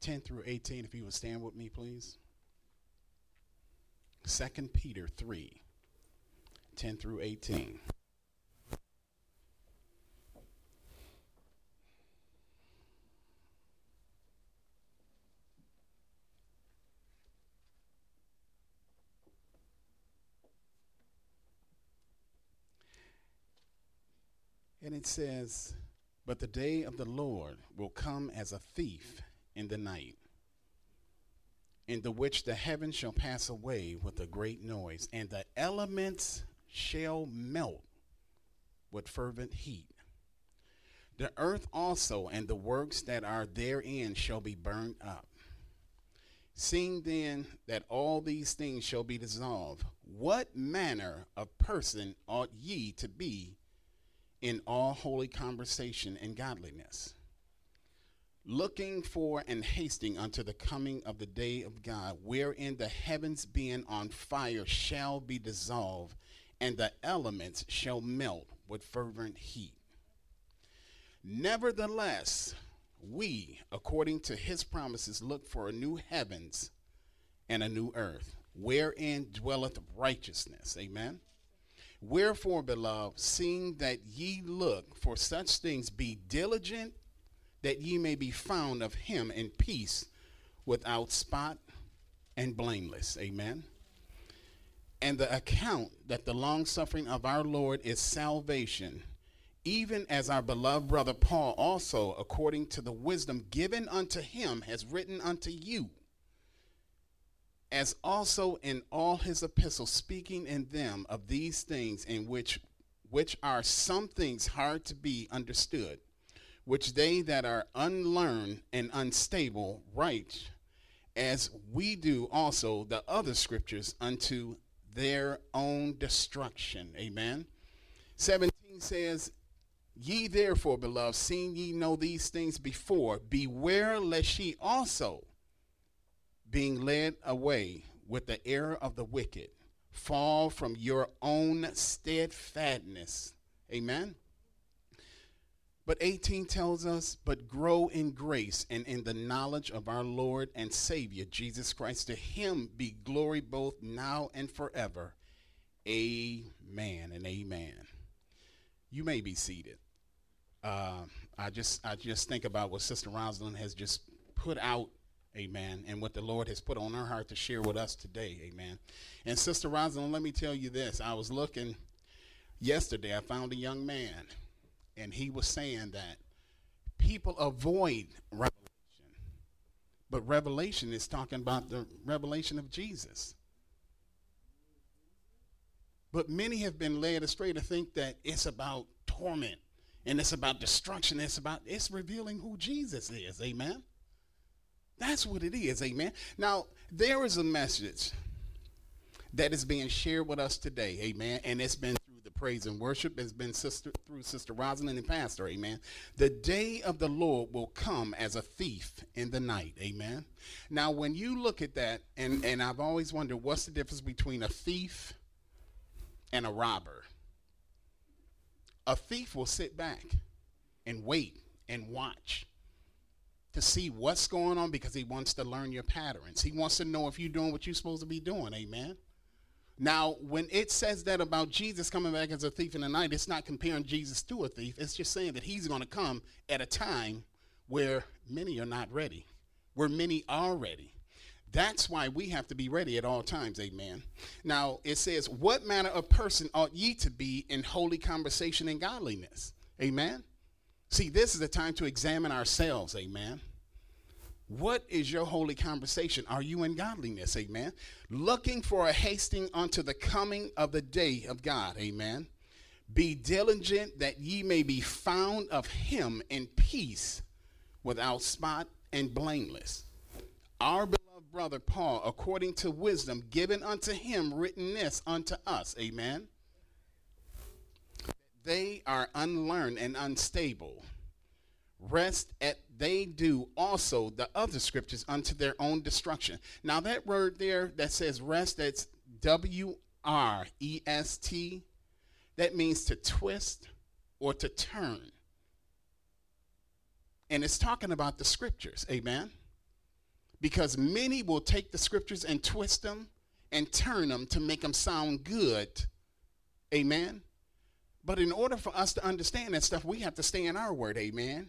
10 through 18, if you would stand with me, please. 2 Peter 3, 10 through 18. And it says, but the day of the Lord will come as a thief in the night, in the which the heavens shall pass away with a great noise, and the elements shall melt with fervent heat. The earth also and the works that are therein shall be burned up. Seeing then that all these things shall be dissolved, what manner of person ought ye to be in all holy conversation and godliness, looking for and hasting unto the coming of the day of God, wherein the heavens being on fire shall be dissolved, and the elements shall melt with fervent heat. Nevertheless, we, according to his promises, look for a new heavens and a new earth, wherein dwelleth righteousness. Amen. Wherefore, beloved, seeing that ye look for such things, be diligent that ye may be found of him in peace, without spot and blameless. Amen. And the account that the long suffering of our Lord is salvation, even as our beloved brother Paul also, according to the wisdom given unto him, has written unto you, as also in all his epistles, speaking in them of these things, in which are some things hard to be understood, which they that are unlearned and unstable write, as we do also the other scriptures, unto their own destruction. Amen. 17 says, ye therefore, beloved, seeing ye know these things before, beware lest ye also, being led away with the error of the wicked, fall from your own steadfastness. Amen. But 18 tells us, but grow in grace and in the knowledge of our Lord and Savior, Jesus Christ. To him be glory both now and forever. Amen and amen. You may be seated. I just think about what Sister Rosalind has just put out. Amen. And what the Lord has put on her heart to share with us today. Amen. And Sister Rosalind, let me tell you this. I was looking yesterday. I found a young man, and he was saying that people avoid revelation. But revelation is talking about the revelation of Jesus. But many have been led astray to think that it's about torment and it's about destruction. It's revealing who Jesus is. Amen. That's what it is, amen. Now, there is a message that is being shared with us today, amen, and it's been through the praise and worship. It's been through Sister Rosalind and Pastor, amen. The day of the Lord will come as a thief in the night, amen. Now, when you look at that, and I've always wondered, what's the difference between a thief and a robber? A thief will sit back and wait and watch to see what's going on, because he wants to learn your patterns. He wants to know if you're doing what you're supposed to be doing, amen? Now, when it says that about Jesus coming back as a thief in the night, it's not comparing Jesus to a thief. It's just saying that he's going to come at a time where many are not ready, where many are ready. That's why we have to be ready at all times, amen? Now, it says, what manner of person ought ye to be in holy conversation and godliness? Amen? See, this is the time to examine ourselves, amen. What is your holy conversation? Are you in godliness, amen? Looking for a hasting unto the coming of the day of God, amen. Be diligent that ye may be found of him in peace, without spot and blameless. Our beloved brother Paul, according to wisdom given unto him, written this unto us, amen. They are unlearned and unstable. Rest at they do also the other scriptures unto their own destruction. Now that word there that says rest, that's W-R-E-S-T. That means to twist or to turn. And it's talking about the scriptures, amen? because many will take the scriptures and twist them and turn them to make them sound good. Amen. But in order for us to understand that stuff, we have to stay in our word. Amen.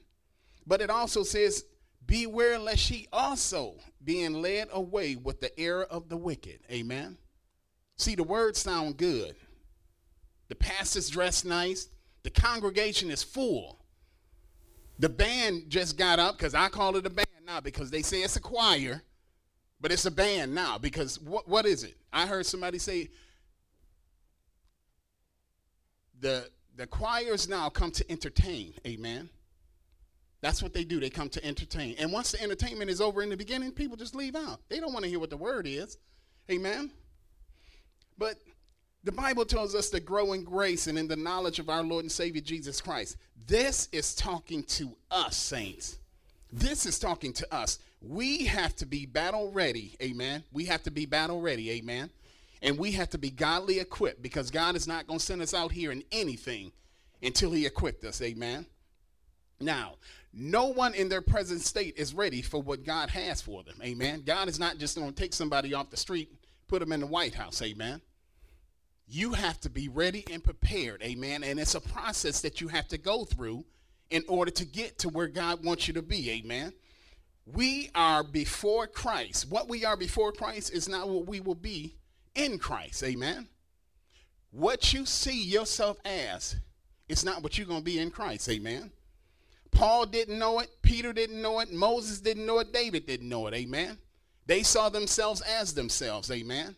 But it also says, beware lest she also being led away with the error of the wicked. Amen. See, the words sound good. The pastor's dressed nice. The congregation is full. The band just got up, because I call it a band now because they say it's a choir, but it's a band now because what is it? I heard somebody say the choirs now come to entertain. Amen. That's what they do. They come to entertain. And once the entertainment is over in the beginning, people just leave out. They don't want to hear what the word is. Amen. But the Bible tells us to grow in grace and in the knowledge of our Lord and Savior Jesus Christ. This is talking to us, saints. This is talking to us. We have to be battle ready. Amen. We have to be battle ready. Amen. And we have to be godly equipped, because God is not going to send us out here in anything until he equipped us. Amen. Now, no one in their present state is ready for what God has for them. Amen. God is not just going to take somebody off the street, put them in the White House. Amen. You have to be ready and prepared, amen, and it's a process that you have to go through in order to get to where God wants you to be, amen. We are before Christ. What we are before Christ is not what we will be in Christ, amen. What you see yourself as is not what you're going to be in Christ, amen. Paul didn't know it. Peter didn't know it. Moses didn't know it. David didn't know it, amen. They saw themselves as themselves, amen.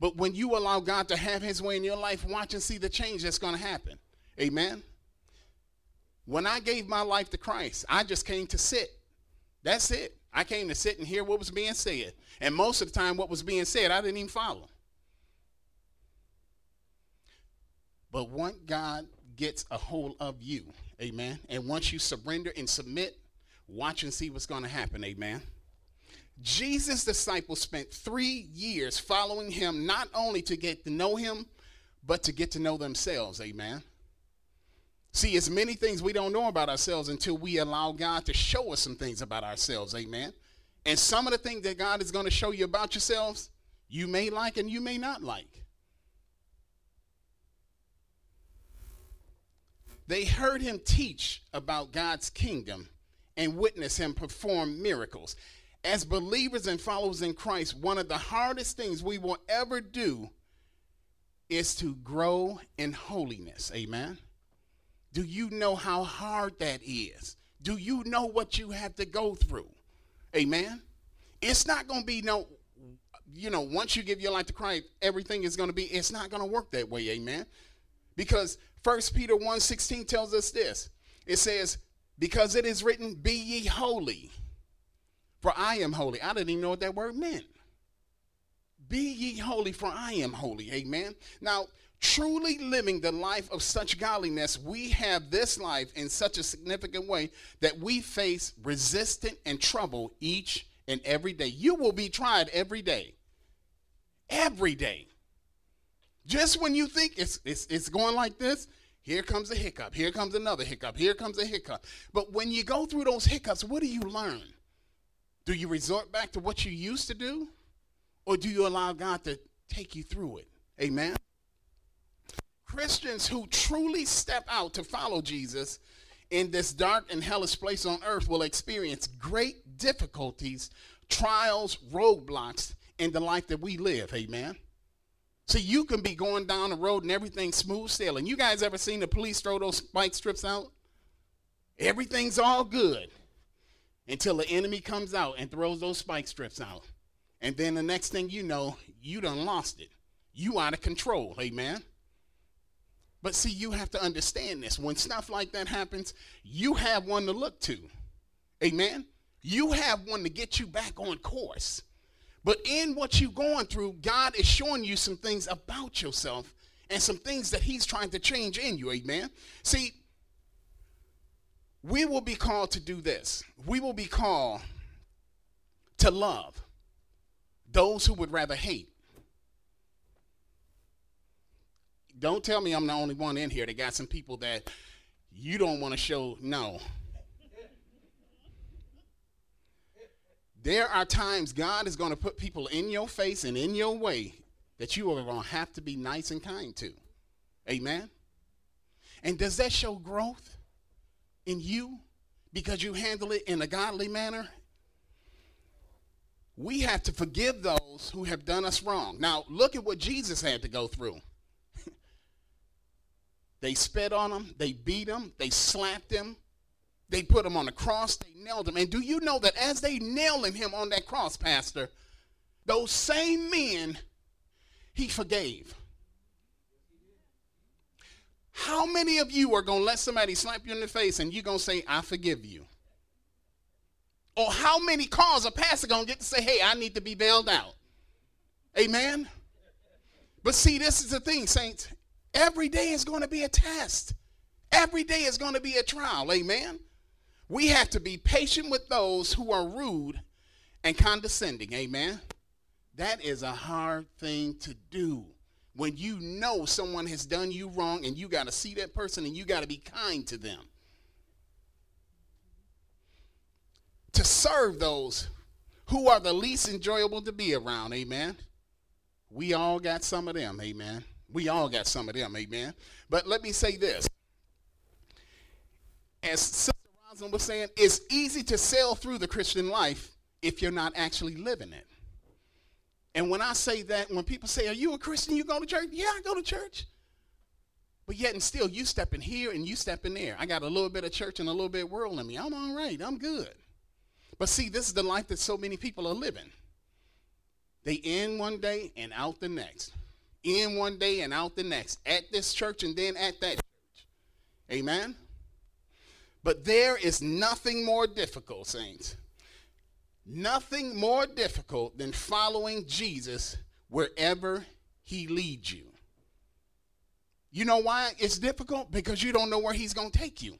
But when you allow God to have his way in your life, watch and see the change that's going to happen. Amen. When I gave my life to Christ, I just came to sit. That's it. I came to sit and hear what was being said. And most of the time what was being said, I didn't even follow. But once God gets a hold of you, amen, and once you surrender and submit, watch and see what's going to happen, amen. Jesus' disciples spent 3 years following him, not only to get to know him, but to get to know themselves. Amen. See, it's many things we don't know about ourselves until we allow God to show us some things about ourselves. Amen. And some of the things that God is going to show you about yourselves, you may like and you may not like. They heard him teach about God's kingdom and witness him perform miracles. As believers and followers in Christ, one of the hardest things we will ever do is to grow in holiness. Amen. Do you know how hard that is? Do you know what you have to go through? Amen. It's not going to be once you give your life to Christ, everything is going to be, it's not going to work that way. Amen. Because 1 Peter 1:16 tells us this. It says, because it is written, be ye holy, for I am holy. I didn't even know what that word meant. Be ye holy, for I am holy. Amen. Now, truly living the life of such godliness, we have this life in such a significant way that we face resistance and trouble each and every day. You will be tried every day. Every day. Just when you think it's going like this, here comes a hiccup. Here comes another hiccup. Here comes a hiccup. But when you go through those hiccups, what do you learn? Do you resort back to what you used to do, or do you allow God to take you through it? Amen. Christians who truly step out to follow Jesus in this dark and hellish place on earth will experience great difficulties, trials, roadblocks in the life that we live. Amen. So you can be going down the road and everything's smooth sailing. You guys ever seen the police throw those bike strips out? Everything's all good. Until the enemy comes out and throws those spike strips out. And then the next thing you know, you done lost it. You out of control, amen? But see, you have to understand this. When stuff like that happens, you have one to look to, amen? You have one to get you back on course. But in what you're going through, God is showing you some things about yourself and some things that he's trying to change in you, amen? See, we will be called to do this. We will be called to love those who would rather hate. Don't tell me I'm the only one in here that got some people that you don't want to show. No. There are times God is going to put people in your face and in your way that you are going to have to be nice and kind to. Amen? And does that show growth in you because you handle it in a godly manner? We have to forgive those who have done us wrong. Now, look at what Jesus had to go through. They spit on him, they beat him, they slapped him, they put him on the cross, they nailed him. And do you know that as they nailing him on that cross, Pastor, those same men he forgave? How many of you are going to let somebody slap you in the face and you're going to say, I forgive you? Or how many calls a pastor going to get to say, hey, I need to be bailed out? Amen? But see, this is the thing, saints. Every day is going to be a test. Every day is going to be a trial. Amen? We have to be patient with those who are rude and condescending. Amen? That is a hard thing to do when you know someone has done you wrong and you got to see that person and you got to be kind to them. To serve those who are the least enjoyable to be around. Amen? We all got some of them. Amen? We all got some of them, amen. But let me say this. As Sister Roslyn was saying, it's easy to sail through the Christian life if you're not actually living it. And when I say that, when people say, are you a Christian? You go to church? Yeah, I go to church. But yet and still, you stepping here and you stepping there. I got a little bit of church and a little bit of world in me. I'm all right. I'm good. But see, this is the life that so many people are living. They in one day and out the next. In one day and out the next, at this church and then at that church. Amen? But there is nothing more difficult, saints, nothing more difficult than following Jesus wherever he leads you. You know why it's difficult? Because you don't know where he's going to take you,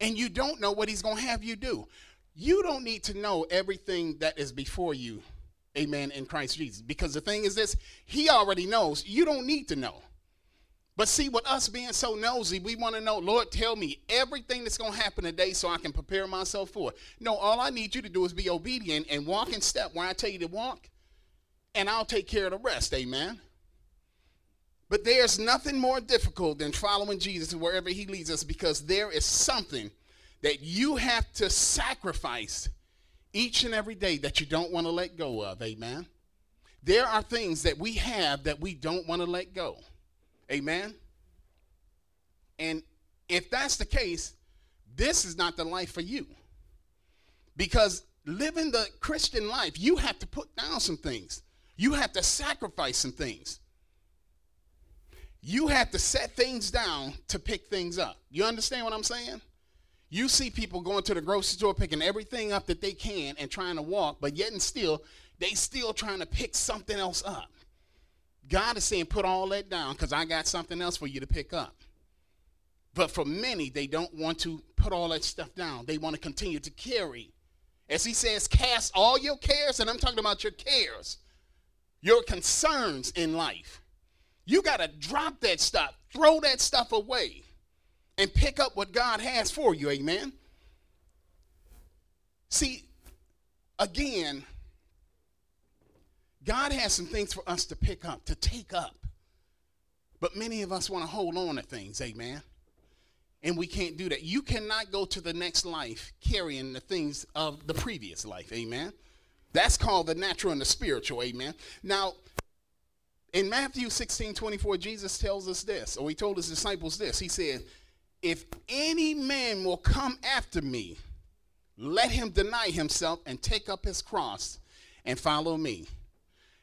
and you don't know what he's going to have you do. You don't need to know everything that is before you. Amen, in Christ Jesus. Because the thing is this, he already knows. You don't need to know. But see, with us being so nosy, we want to know, Lord, tell me everything that's going to happen today so I can prepare myself for it. No, all I need you to do is be obedient and walk in step where I tell you to walk, and I'll take care of the rest. Amen. But there's nothing more difficult than following Jesus wherever he leads us, because there is something that you have to sacrifice each and every day that you don't want to let go of, amen? There are things that we have that we don't want to let go, amen? And if that's the case, this is not the life for you. Because living the Christian life, you have to put down some things. You have to sacrifice some things. You have to set things down to pick things up. You understand what I'm saying? You see people going to the grocery store, picking everything up that they can and trying to walk, but yet and still, they still trying to pick something else up. God is saying, put all that down because I got something else for you to pick up. But for many, they don't want to put all that stuff down. They want to continue to carry. As he says, cast all your cares, and I'm talking about your cares, your concerns in life. You got to drop that stuff, throw that stuff away, and pick up what God has for you, amen? See, again, God has some things for us to pick up, to take up. But many of us want to hold on to things, amen? And we can't do that. You cannot go to the next life carrying the things of the previous life, amen? That's called the natural and the spiritual, amen? Now, in Matthew 16:24, Jesus tells us this, or he told his disciples this. He said, if any man will come after me, let him deny himself and take up his cross and follow me.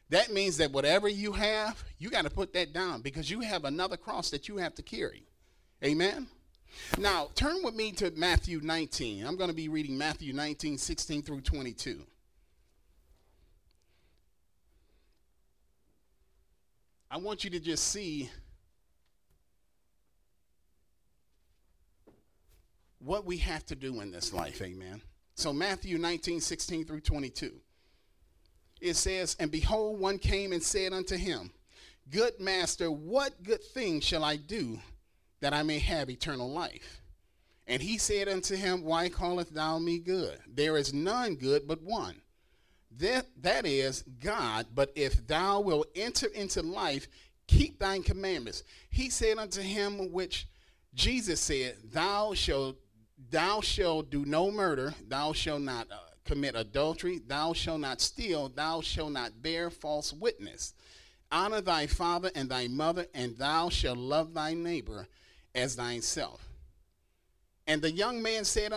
That means that whatever you have, you got to put that down because you have another cross that you have to carry. Amen? Now, turn with me to Matthew 19. I'm going to be reading Matthew 19:16 through 22. I want you to just see what we have to do in this life, amen? So Matthew 19:16 through 22. It says, and behold, one came and said unto him, good master, what good thing shall I do that I may have eternal life? And he said unto him, why callest thou me good? There is none good but one, that is God. But if thou wilt enter into life, keep thine commandments. He said unto him, which Jesus said, thou shalt do no murder, thou shalt not commit adultery, thou shalt not steal, thou shalt not bear false witness. Honor thy father and thy mother, and thou shalt love thy neighbor as thyself. And the young man said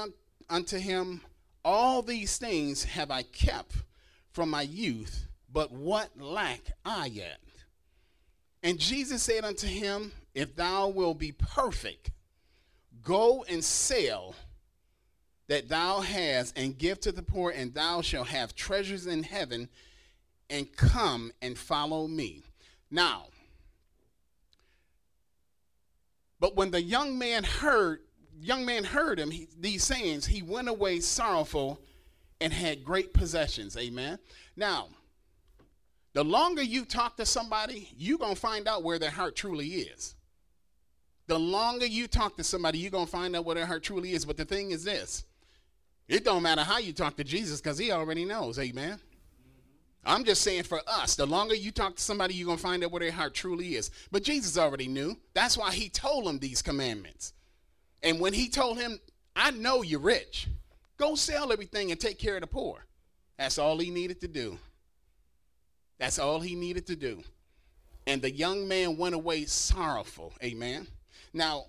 unto him, all these things have I kept from my youth, but what lack I yet? And Jesus said unto him, if thou wilt be perfect, go and sell that thou hast, and give to the poor, and thou shalt have treasures in heaven, and come and follow me. Now, but when the young man heard him, these sayings, he went away sorrowful and had great possessions. Amen. Now, the longer you talk to somebody, you're going to find out where their heart truly is. The longer you talk to somebody, you're going to find out where their heart truly is. But the thing is this, it don't matter how you talk to Jesus, because he already knows. Amen. I'm just saying for us, the longer you talk to somebody, you're going to find out where their heart truly is. But Jesus already knew. That's why he told him these commandments. And when he told him, I know you're rich, go sell everything and take care of the poor. That's all he needed to do. That's all he needed to do. And the young man went away sorrowful. Amen. Now,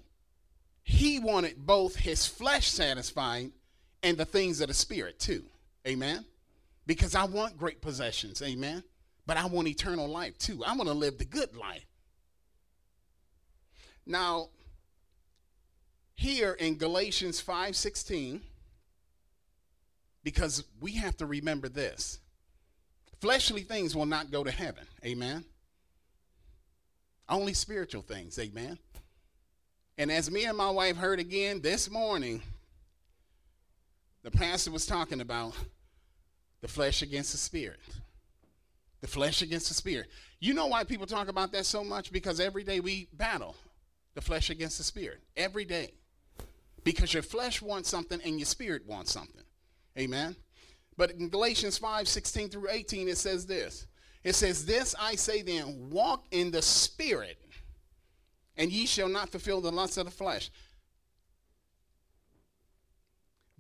he wanted both his flesh satisfied and the things of the spirit too. Amen. Because I want great possessions. Amen. But I want eternal life too. I want to live the good life. Now, here in Galatians 5:16, because we have to remember this, fleshly things will not go to heaven. Amen. Only spiritual things. Amen. And as me and my wife heard again this morning, the pastor was talking about the flesh against the spirit. The flesh against the spirit. You know why people talk about that so much? Because every day we battle the flesh against the spirit. Every day. Because your flesh wants something and your spirit wants something. Amen. But in Galatians 5:16 through 18, it says this. It says, this I say then, walk in the spirit, and ye shall not fulfill the lusts of the flesh.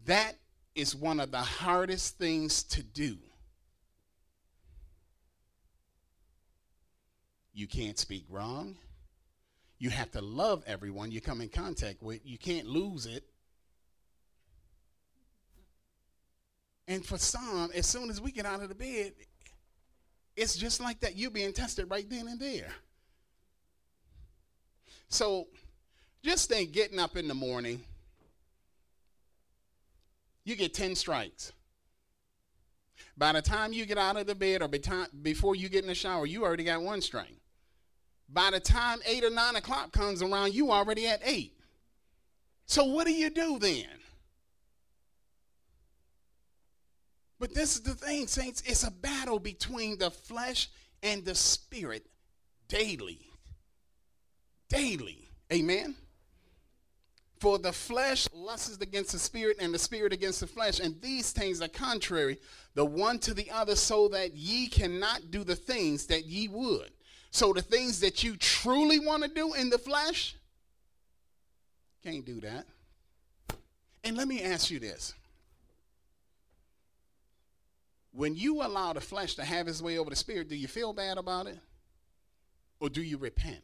That is one of the hardest things to do. You can't speak wrong. You have to love everyone you come in contact with. You can't lose it. And for some, as soon as we get out of the bed, it's just like that. You're being tested right then and there. So just think, getting up in the morning, you get 10 strikes. By the time you get out of the bed or before you get in the shower, you already got one strike. By the time 8 or 9 o'clock comes around, you already at 8. So what do you do then? But this is the thing, saints. It's a battle between the flesh and the spirit daily. Daily. Amen. For the flesh lusts against the spirit, and the spirit against the flesh, and these things are contrary the one to the other, so that ye cannot do the things that ye would. So the things that you truly want to do in the flesh, can't do that. And let me ask you this. When you allow the flesh to have his way over the spirit, do you feel bad about it? Or do you repent?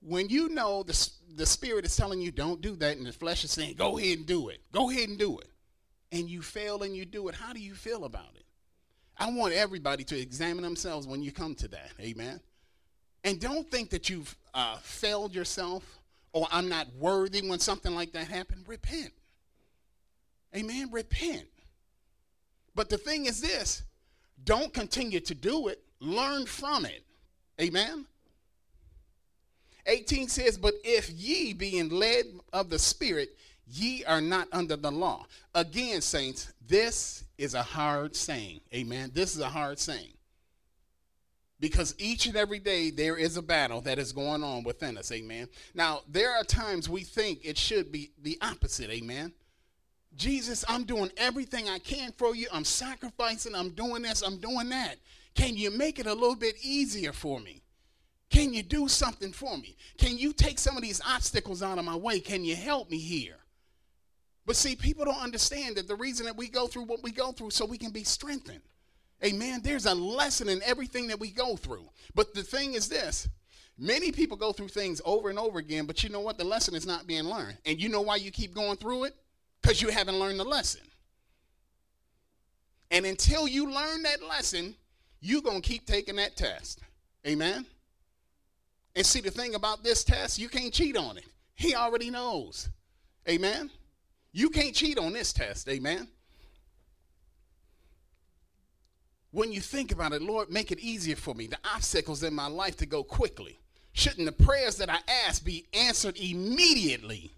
When you know the spirit is telling you don't do that, and the flesh is saying, go ahead and do it. Go ahead and do it. And you fail and you do it. How do you feel about it? I want everybody to examine themselves when you come to that. Amen. And don't think that you've failed yourself, or I'm not worthy when something like that happened. Repent. Amen. Repent. But the thing is this, don't continue to do it. Learn from it. Amen. 18 says, but if ye being led of the spirit, ye are not under the law. Again, saints, this is a hard saying. Amen. This is a hard saying. Because each and every day there is a battle that is going on within us. Amen. Now, there are times we think it should be the opposite. Amen. Jesus, I'm doing everything I can for you. I'm sacrificing. I'm doing this. I'm doing that. Can you make it a little bit easier for me? Can you do something for me? Can you take some of these obstacles out of my way? Can you help me here? But see, people don't understand that the reason that we go through what we go through so we can be strengthened. Amen. There's a lesson in everything that we go through. But the thing is this. Many people go through things over and over again, but you know what? The lesson is not being learned. And you know why you keep going through it? Because you haven't learned the lesson. And until you learn that lesson, you're going to keep taking that test. Amen? And see, the thing about this test, you can't cheat on it. He already knows. Amen? You can't cheat on this test. Amen? When you think about it, Lord, make it easier for me, the obstacles in my life to go quickly. Shouldn't the prayers that I ask be answered immediately?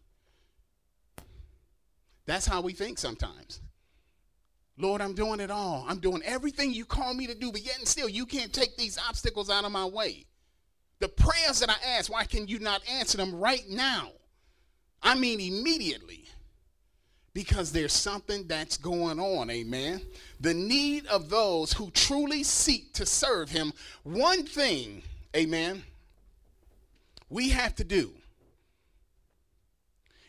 That's how we think sometimes. Lord, I'm doing it all. I'm doing everything you call me to do, but yet and still you can't take these obstacles out of my way. The prayers that I ask, why can you not answer them right now? I mean immediately. Because there's something that's going on, amen. The need of those who truly seek to serve him. One thing, amen, we have to do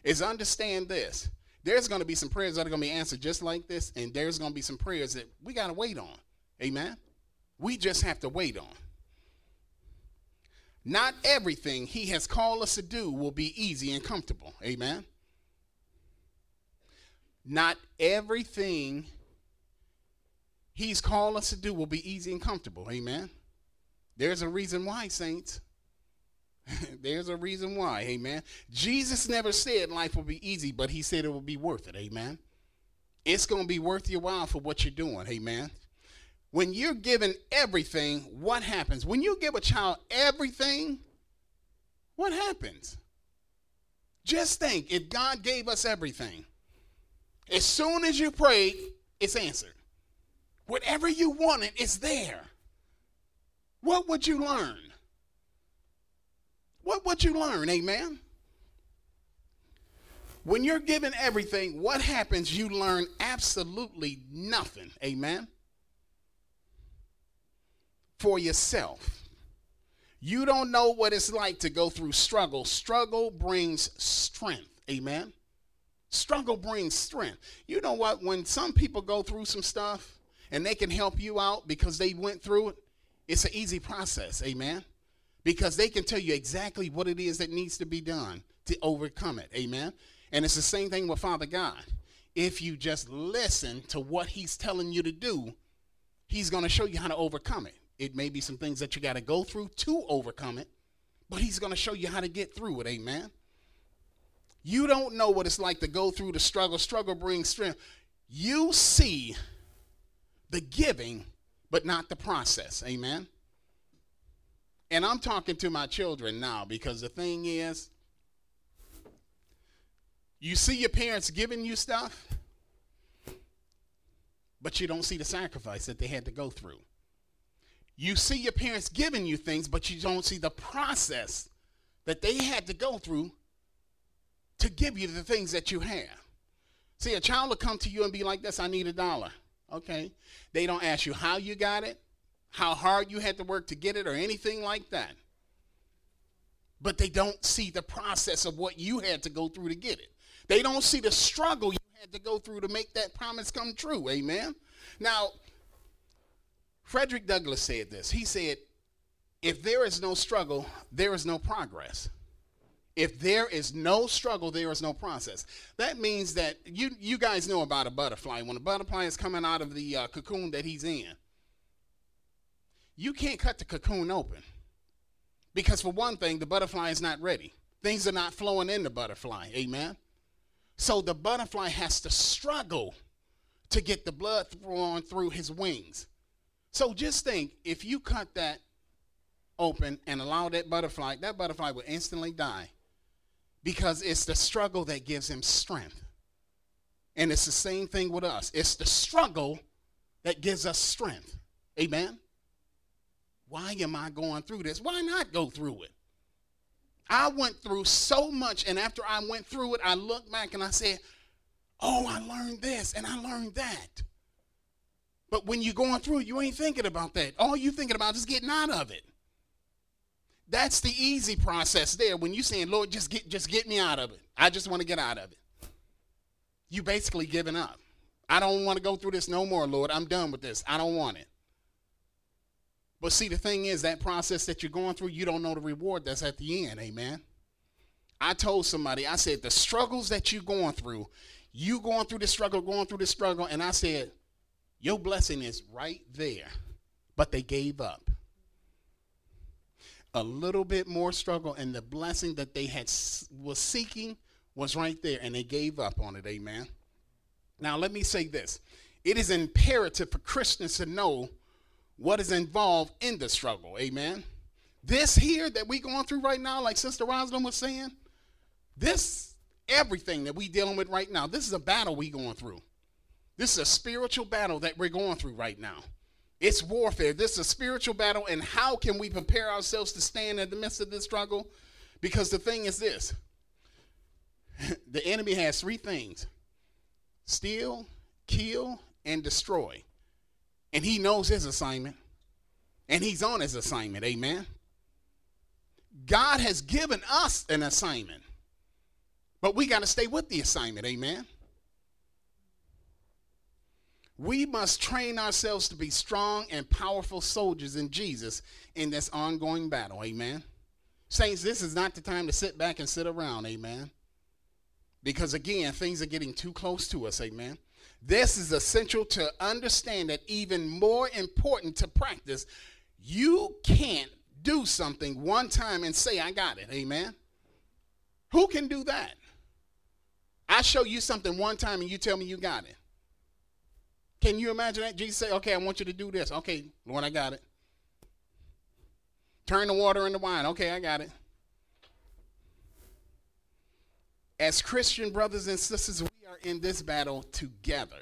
is understand this. There's going to be some prayers that are going to be answered just like this, and there's going to be some prayers that we got to wait on, amen. We just have to wait on. Not everything he has called us to do will be easy and comfortable, amen. Not everything he's called us to do will be easy and comfortable. Amen. There's a reason why, saints. There's a reason why. Amen. Jesus never said life will be easy, but he said it will be worth it. Amen. It's going to be worth your while for what you're doing. Amen. When you're given everything, what happens? When you give a child everything, what happens? Just think, if God gave us everything, as soon as you prayed, it's answered. Whatever you wanted, it's there. What would you learn? What would you learn, amen? When you're given everything, what happens? You learn absolutely nothing, amen? For yourself. You don't know what it's like to go through struggle. Struggle brings strength, amen? Struggle brings strength. You know what? When some people go through some stuff and they can help you out because they went through it, it's an easy process, amen? Because they can tell you exactly what it is that needs to be done to overcome it, amen? And it's the same thing with Father God. If you just listen to what he's telling you to do, he's going to show you how to overcome it. It may be some things that you got to go through to overcome it, but he's going to show you how to get through it, amen? You don't know what it's like to go through the struggle. Struggle brings strength. You see the giving, but not the process. Amen. And I'm talking to my children now because the thing is, you see your parents giving you stuff, but you don't see the sacrifice that they had to go through. You see your parents giving you things, but you don't see the process that they had to go through to give you the things that you have. See, a child will come to you and be like this, I need $1. Okay. They don't ask you how you got it, how hard you had to work to get it, or anything like that. But they don't see the process of what you had to go through to get it. They don't see the struggle you had to go through to make that promise come true. Amen. Now, Frederick Douglass said this. He said, if there is no struggle, there is no progress. If there is no struggle, there is no process. That means that you guys know about a butterfly. When a butterfly is coming out of the cocoon that he's in, you can't cut the cocoon open because, for one thing, the butterfly is not ready. Things are not flowing in the butterfly, amen? So the butterfly has to struggle to get the blood flowing through his wings. So just think, if you cut that open and allow that butterfly will instantly die. Because it's the struggle that gives him strength. And it's the same thing with us. It's the struggle that gives us strength. Amen? Why am I going through this? Why not go through it? I went through so much, and after I went through it, I looked back and I said, oh, I learned this and I learned that. But when you're going through, you ain't thinking about that. All you're thinking about is getting out of it. That's the easy process there. When you're saying, Lord, just get me out of it. I just want to get out of it. You basically giving up. I don't want to go through this no more, Lord. I'm done with this. I don't want it. But see, the thing is, that process that you're going through, you don't know the reward that's at the end. Amen. I told somebody, I said, the struggles that you're going through the struggle, and I said, your blessing is right there. But they gave up. A little bit more struggle, and the blessing that they had was seeking was right there, and they gave up on it. Amen. Now, let me say this. It is imperative for Christians to know what is involved in the struggle. Amen. This here that we're going through right now, like Sister Rosalind was saying, this, everything that we're dealing with right now, this is a battle we're going through. This is a spiritual battle that we're going through right now. It's warfare. This is a spiritual battle, and how can we prepare ourselves to stand in the midst of this struggle? Because the thing is this. The enemy has three things: steal, kill, and destroy. And he knows his assignment, and he's on his assignment. Amen. God has given us an assignment, but we got to stay with the assignment. Amen. We must train ourselves to be strong and powerful soldiers in Jesus in this ongoing battle. Amen. Saints, this is not the time to sit back and sit around. Amen. Because, again, things are getting too close to us. Amen. This is essential to understand that even more important to practice. You can't do something one time and say, I got it. Amen. Who can do that? I show you something one time and you tell me you got it. Can you imagine that? Jesus said, okay, I want you to do this. Okay, Lord, I got it. Turn the water into wine. Okay, I got it. As Christian brothers and sisters, we are in this battle together,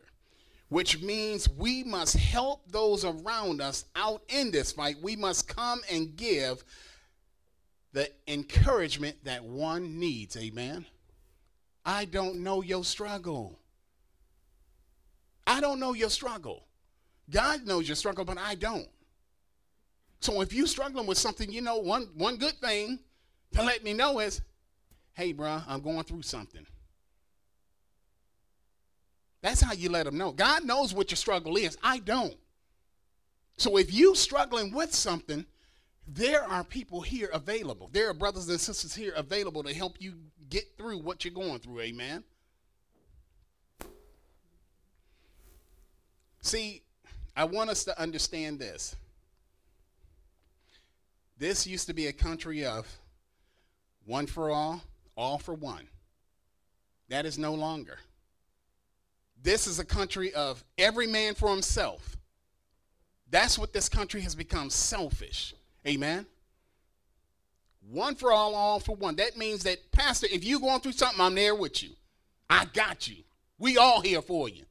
which means we must help those around us out in this fight. We must come and give the encouragement that one needs. Amen. I don't know your struggle. I don't know your struggle. God knows your struggle, but I don't. So if you're struggling with something, you know, one good thing to let me know is, hey, bro, I'm going through something. That's how you let them know. God knows what your struggle is. I don't. So if you're struggling with something, there are people here available. There are brothers and sisters here available to help you get through what you're going through. Amen. See, I want us to understand this. This used to be a country of one for all for one. That is no longer. This is a country of every man for himself. That's what this country has become, selfish. Amen? One for all for one. That means that, Pastor, if you're going through something, I'm there with you. I got you. We all here for you.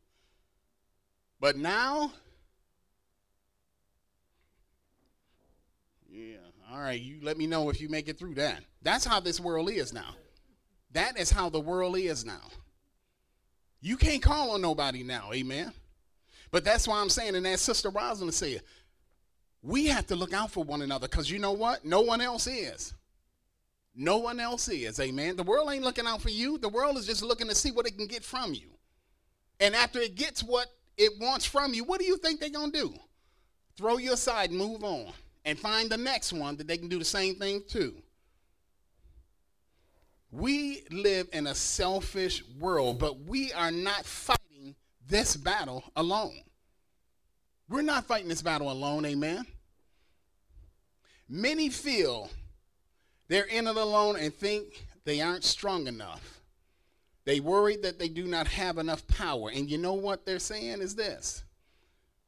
But now, yeah, all right, you let me know if you make it through that. That's how this world is now. That is how the world is now. You can't call on nobody now, amen? But that's why I'm saying, and as Sister Rosalind said, we have to look out for one another, because you know what? No one else is. No one else is, amen? The world ain't looking out for you. The world is just looking to see what it can get from you. And after it gets what it wants from you, what do you think they're going to do? Throw you aside and move on and find the next one that they can do the same thing to. We live in a selfish world, but we are not fighting this battle alone. We're not fighting this battle alone, amen? Many feel they're in it alone and think they aren't strong enough. They worried that they do not have enough power. And you know what they're saying is this.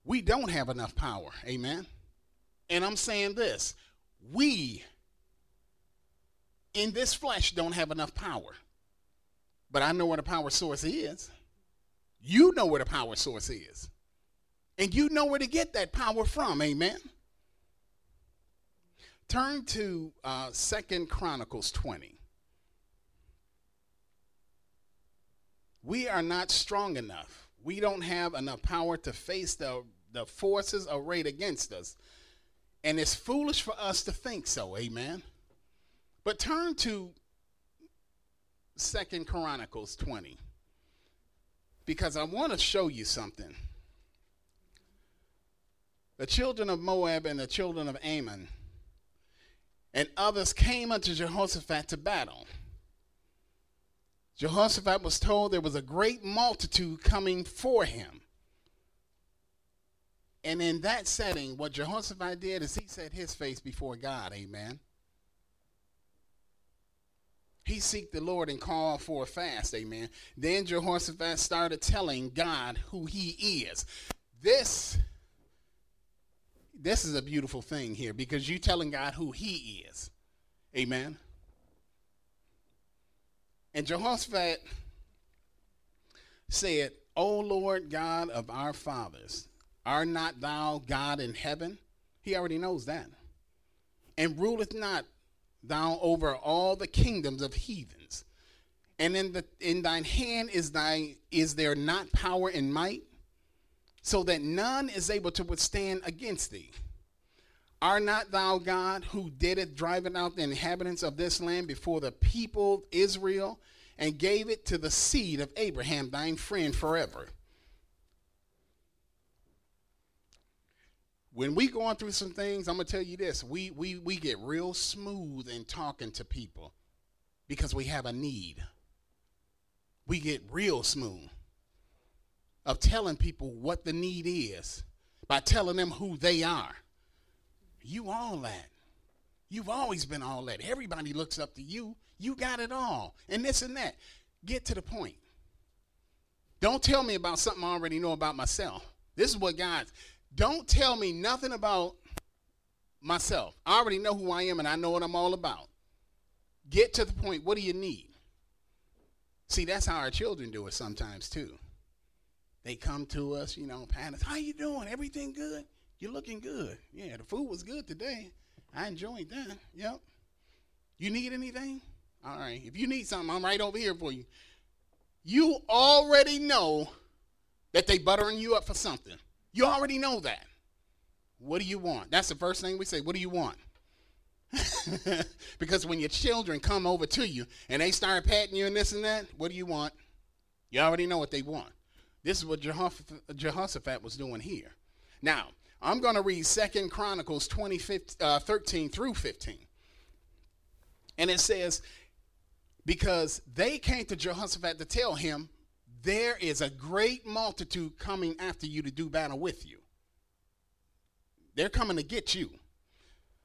We don't have enough power. Amen. And I'm saying this. We in this flesh don't have enough power. But I know where the power source is. You know where the power source is. And you know where to get that power from. Amen. Turn to 2 Chronicles 20. we are not strong enough. We don't have enough power to face the forces arrayed against us. And it's foolish for us to think so, amen? But turn to 2 Chronicles 20, because I want to show you something. The children of Moab and the children of Ammon and others came unto Jehoshaphat to battle. Jehoshaphat was told there was a great multitude coming for him. And in that setting, what Jehoshaphat did is he set his face before God, amen. He seeked the Lord and called for a fast, amen. Then Jehoshaphat started telling God who he is. This is a beautiful thing here, because you're telling God who he is, amen. And Jehoshaphat said, O Lord God of our fathers, art not thou God in heaven? He already knows that. And ruleth not thou over all the kingdoms of heathens? And in thine hand is there not power and might, so that none is able to withstand against thee? Art not thou God who didst drive out the inhabitants of this land before the people of Israel, and gave it to the seed of Abraham, thine friend, forever? When we going through some things, I'm going to tell you this, we get real smooth in talking to people because we have a need. We get real smooth of telling people what the need is by telling them who they are. You all that. You've always been all that. Everybody looks up to you. You got it all. And this and that. Get to the point. Don't tell me about something I already know about myself. This is what God, don't tell me nothing about myself. I already know who I am and I know what I'm all about. Get to the point. What do you need? See, that's how our children do it sometimes too. They come to us, you know, pat us. How you doing? Everything good? You're looking good. Yeah, the food was good today. I enjoyed that. Yep. You need anything? All right. If you need something, I'm right over here for you. You already know that they buttering you up for something. You already know that. What do you want? That's the first thing we say. What do you want? Because when your children come over to you and they start patting you and this and that, what do you want? You already know what they want. This is what Jehoshaphat was doing here. Now, I'm going to read 2 Chronicles 20, 13 through 15. And it says, because they came to Jehoshaphat to tell him, there is a great multitude coming after you to do battle with you. They're coming to get you.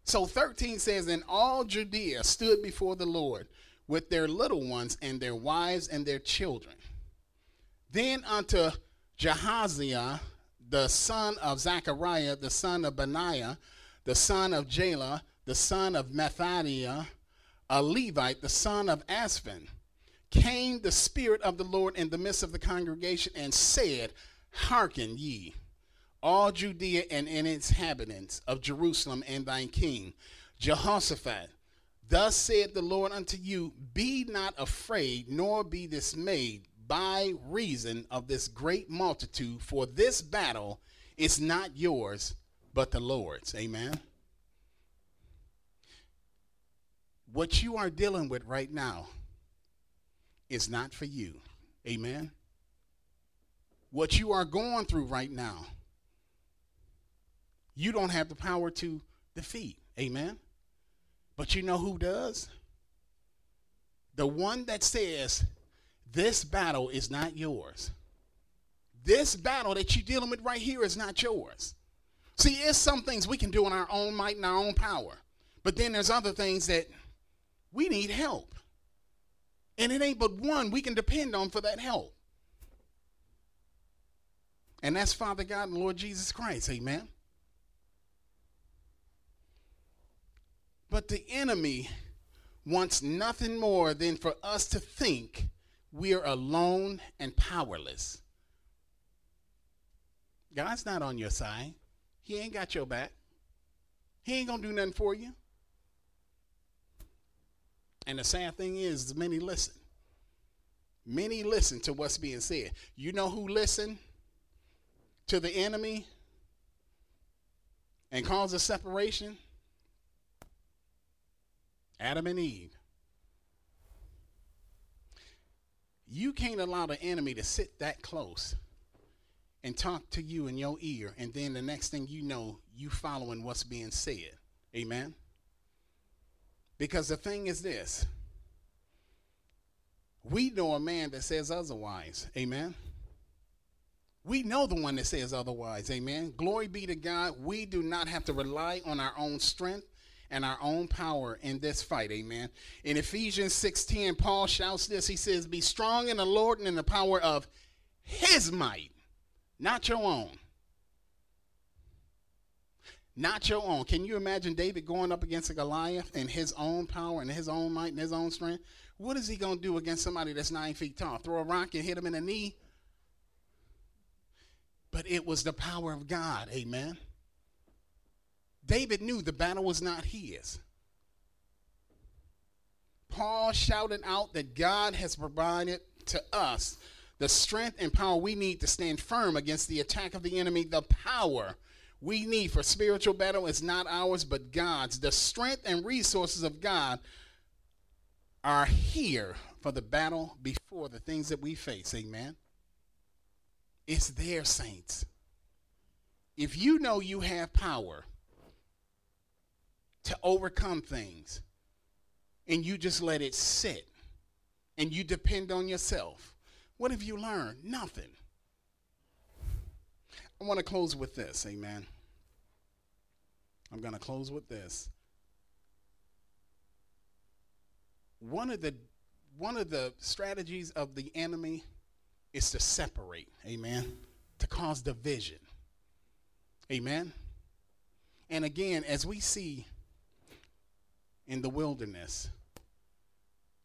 So 13 says, and all Judea stood before the Lord with their little ones and their wives and their children. Then unto Jahaziah, the son of Zechariah, the son of Benaiah, the son of Jael, the son of Methaniah, a Levite, the son of Asphon, came the Spirit of the Lord in the midst of the congregation and said, hearken ye, all Judea and its inhabitants of Jerusalem and thine king, Jehoshaphat. Thus said the Lord unto you, be not afraid, nor be dismayed, by reason of this great multitude, for this battle is not yours, but the Lord's. Amen. What you are dealing with right now is not for you. Amen. What you are going through right now, you don't have the power to defeat. Amen. But you know who does? The one that says, this battle is not yours. This battle that you're dealing with right here is not yours. See, there's some things we can do in our own might and our own power. But then there's other things that we need help. And it ain't but one we can depend on for that help. And that's Father God and Lord Jesus Christ, amen? But the enemy wants nothing more than for us to think we are alone and powerless. God's not on your side. He ain't got your back. He ain't going to do nothing for you. And the sad thing is, many listen. Many listen to what's being said. You know who listened to the enemy and caused a separation? Adam and Eve. You can't allow the enemy to sit that close and talk to you in your ear, and then the next thing you know, you following what's being said. Amen? Because the thing is this. We know a man that says otherwise. Amen? We know the one that says otherwise. Amen? Glory be to God. We do not have to rely on our own strength and our own power in this fight. Amen? In Ephesians 6:10, Paul shouts this. He says, be strong in the Lord and in the power of his might. Not your own. Not your own. Can you imagine David going up against a Goliath in his own power and his own might and his own strength? What is he going to do against somebody that's 9 feet tall? Throw a rock and hit him in the knee? But it was the power of God. Amen. David knew the battle was not his. Paul shouted out that God has provided to us the strength and power we need to stand firm against the attack of the enemy. The power we need for spiritual battle is not ours, but God's. The strength and resources of God are here for the battle before the things that we face. Amen. It's there, saints. If you know you have power to overcome things and you just let it sit and you depend on yourself, what have you learned? Nothing. I want to close with this, amen. I'm going to close with this. One of the strategies of the enemy is to separate, amen, to cause division, amen. And again, as we see in the wilderness,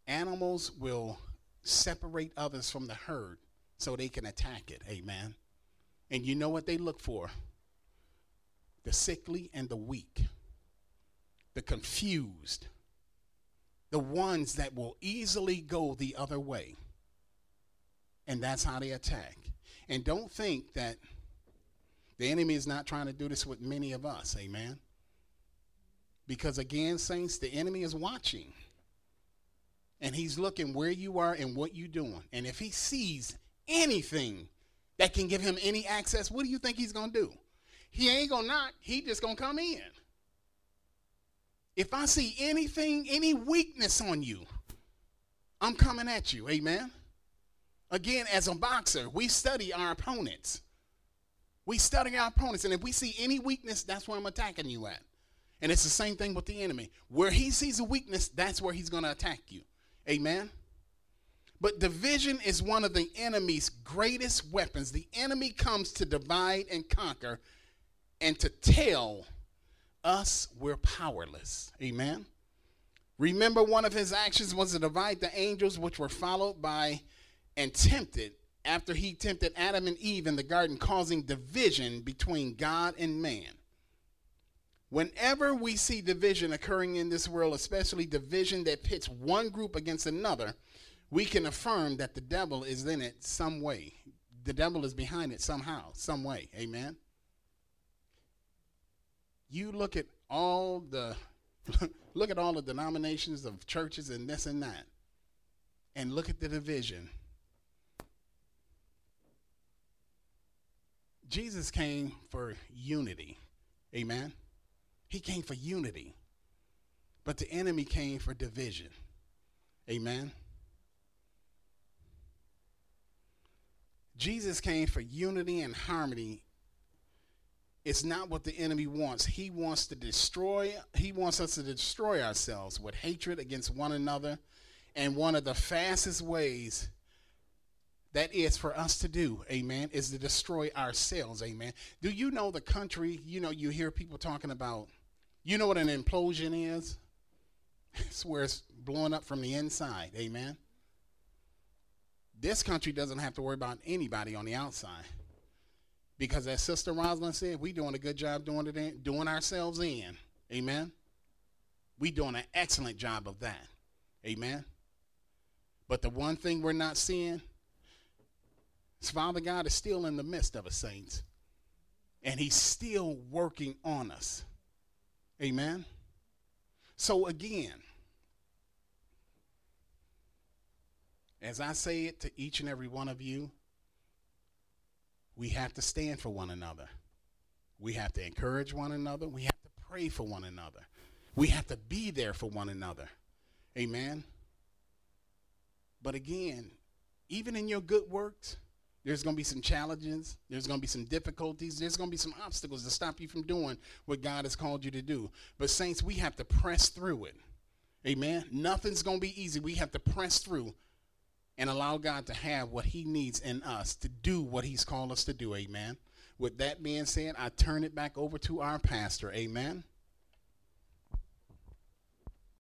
animals will separate others from the herd so they can attack it, amen. And you know what they look for? The sickly and the weak, the confused, the ones that will easily go the other way. And that's how they attack. And don't think that the enemy is not trying to do this with many of us, amen. Because again, saints, the enemy is watching. And he's looking where you are and what you're doing. And if he sees anything that can give him any access, what do you think he's going to do? He ain't going to knock. He just going to come in. If I see anything, any weakness on you, I'm coming at you. Amen. Again, as a boxer, we study our opponents. We study our opponents. And if we see any weakness, that's where I'm attacking you at. And it's the same thing with the enemy. Where he sees a weakness, that's where he's going to attack you. Amen. But division is one of the enemy's greatest weapons. The enemy comes to divide and conquer and to tell us we're powerless. Amen. Remember, one of his actions was to divide the angels, which were followed by and tempted after he tempted Adam and Eve in the garden, causing division between God and man. Whenever we see division occurring in this world, especially division that pits one group against another, we can affirm that the devil is in it some way. The devil is behind it somehow, some way. Amen. You look at all the denominations of churches and this and that, and look at the division. Jesus came for unity. Amen. He came for unity, but the enemy came for division. Amen. Jesus came for unity and harmony. It's not what the enemy wants. He wants us to destroy ourselves with hatred against one another. And one of the fastest ways that is for us to do, amen, is to destroy ourselves, amen. Do you know the country, you hear people talking about, you know what an implosion is? It's where it's blowing up from the inside. Amen. This country doesn't have to worry about anybody on the outside. Because as Sister Rosalind said, we're doing a good job doing ourselves in. Amen. We're doing an excellent job of that. Amen. But the one thing we're not seeing is Father God is still in the midst of us, saints. And he's still working on us. Amen. So again, as I say it to each and every one of you, we have to stand for one another. We have to encourage one another. We have to pray for one another. We have to be there for one another. Amen. But again, even in your good works, there's going to be some challenges. There's going to be some difficulties. There's going to be some obstacles to stop you from doing what God has called you to do. But saints, we have to press through it. Amen. Nothing's going to be easy. We have to press through and allow God to have what he needs in us to do what he's called us to do. Amen. With that being said, I turn it back over to our pastor. Amen.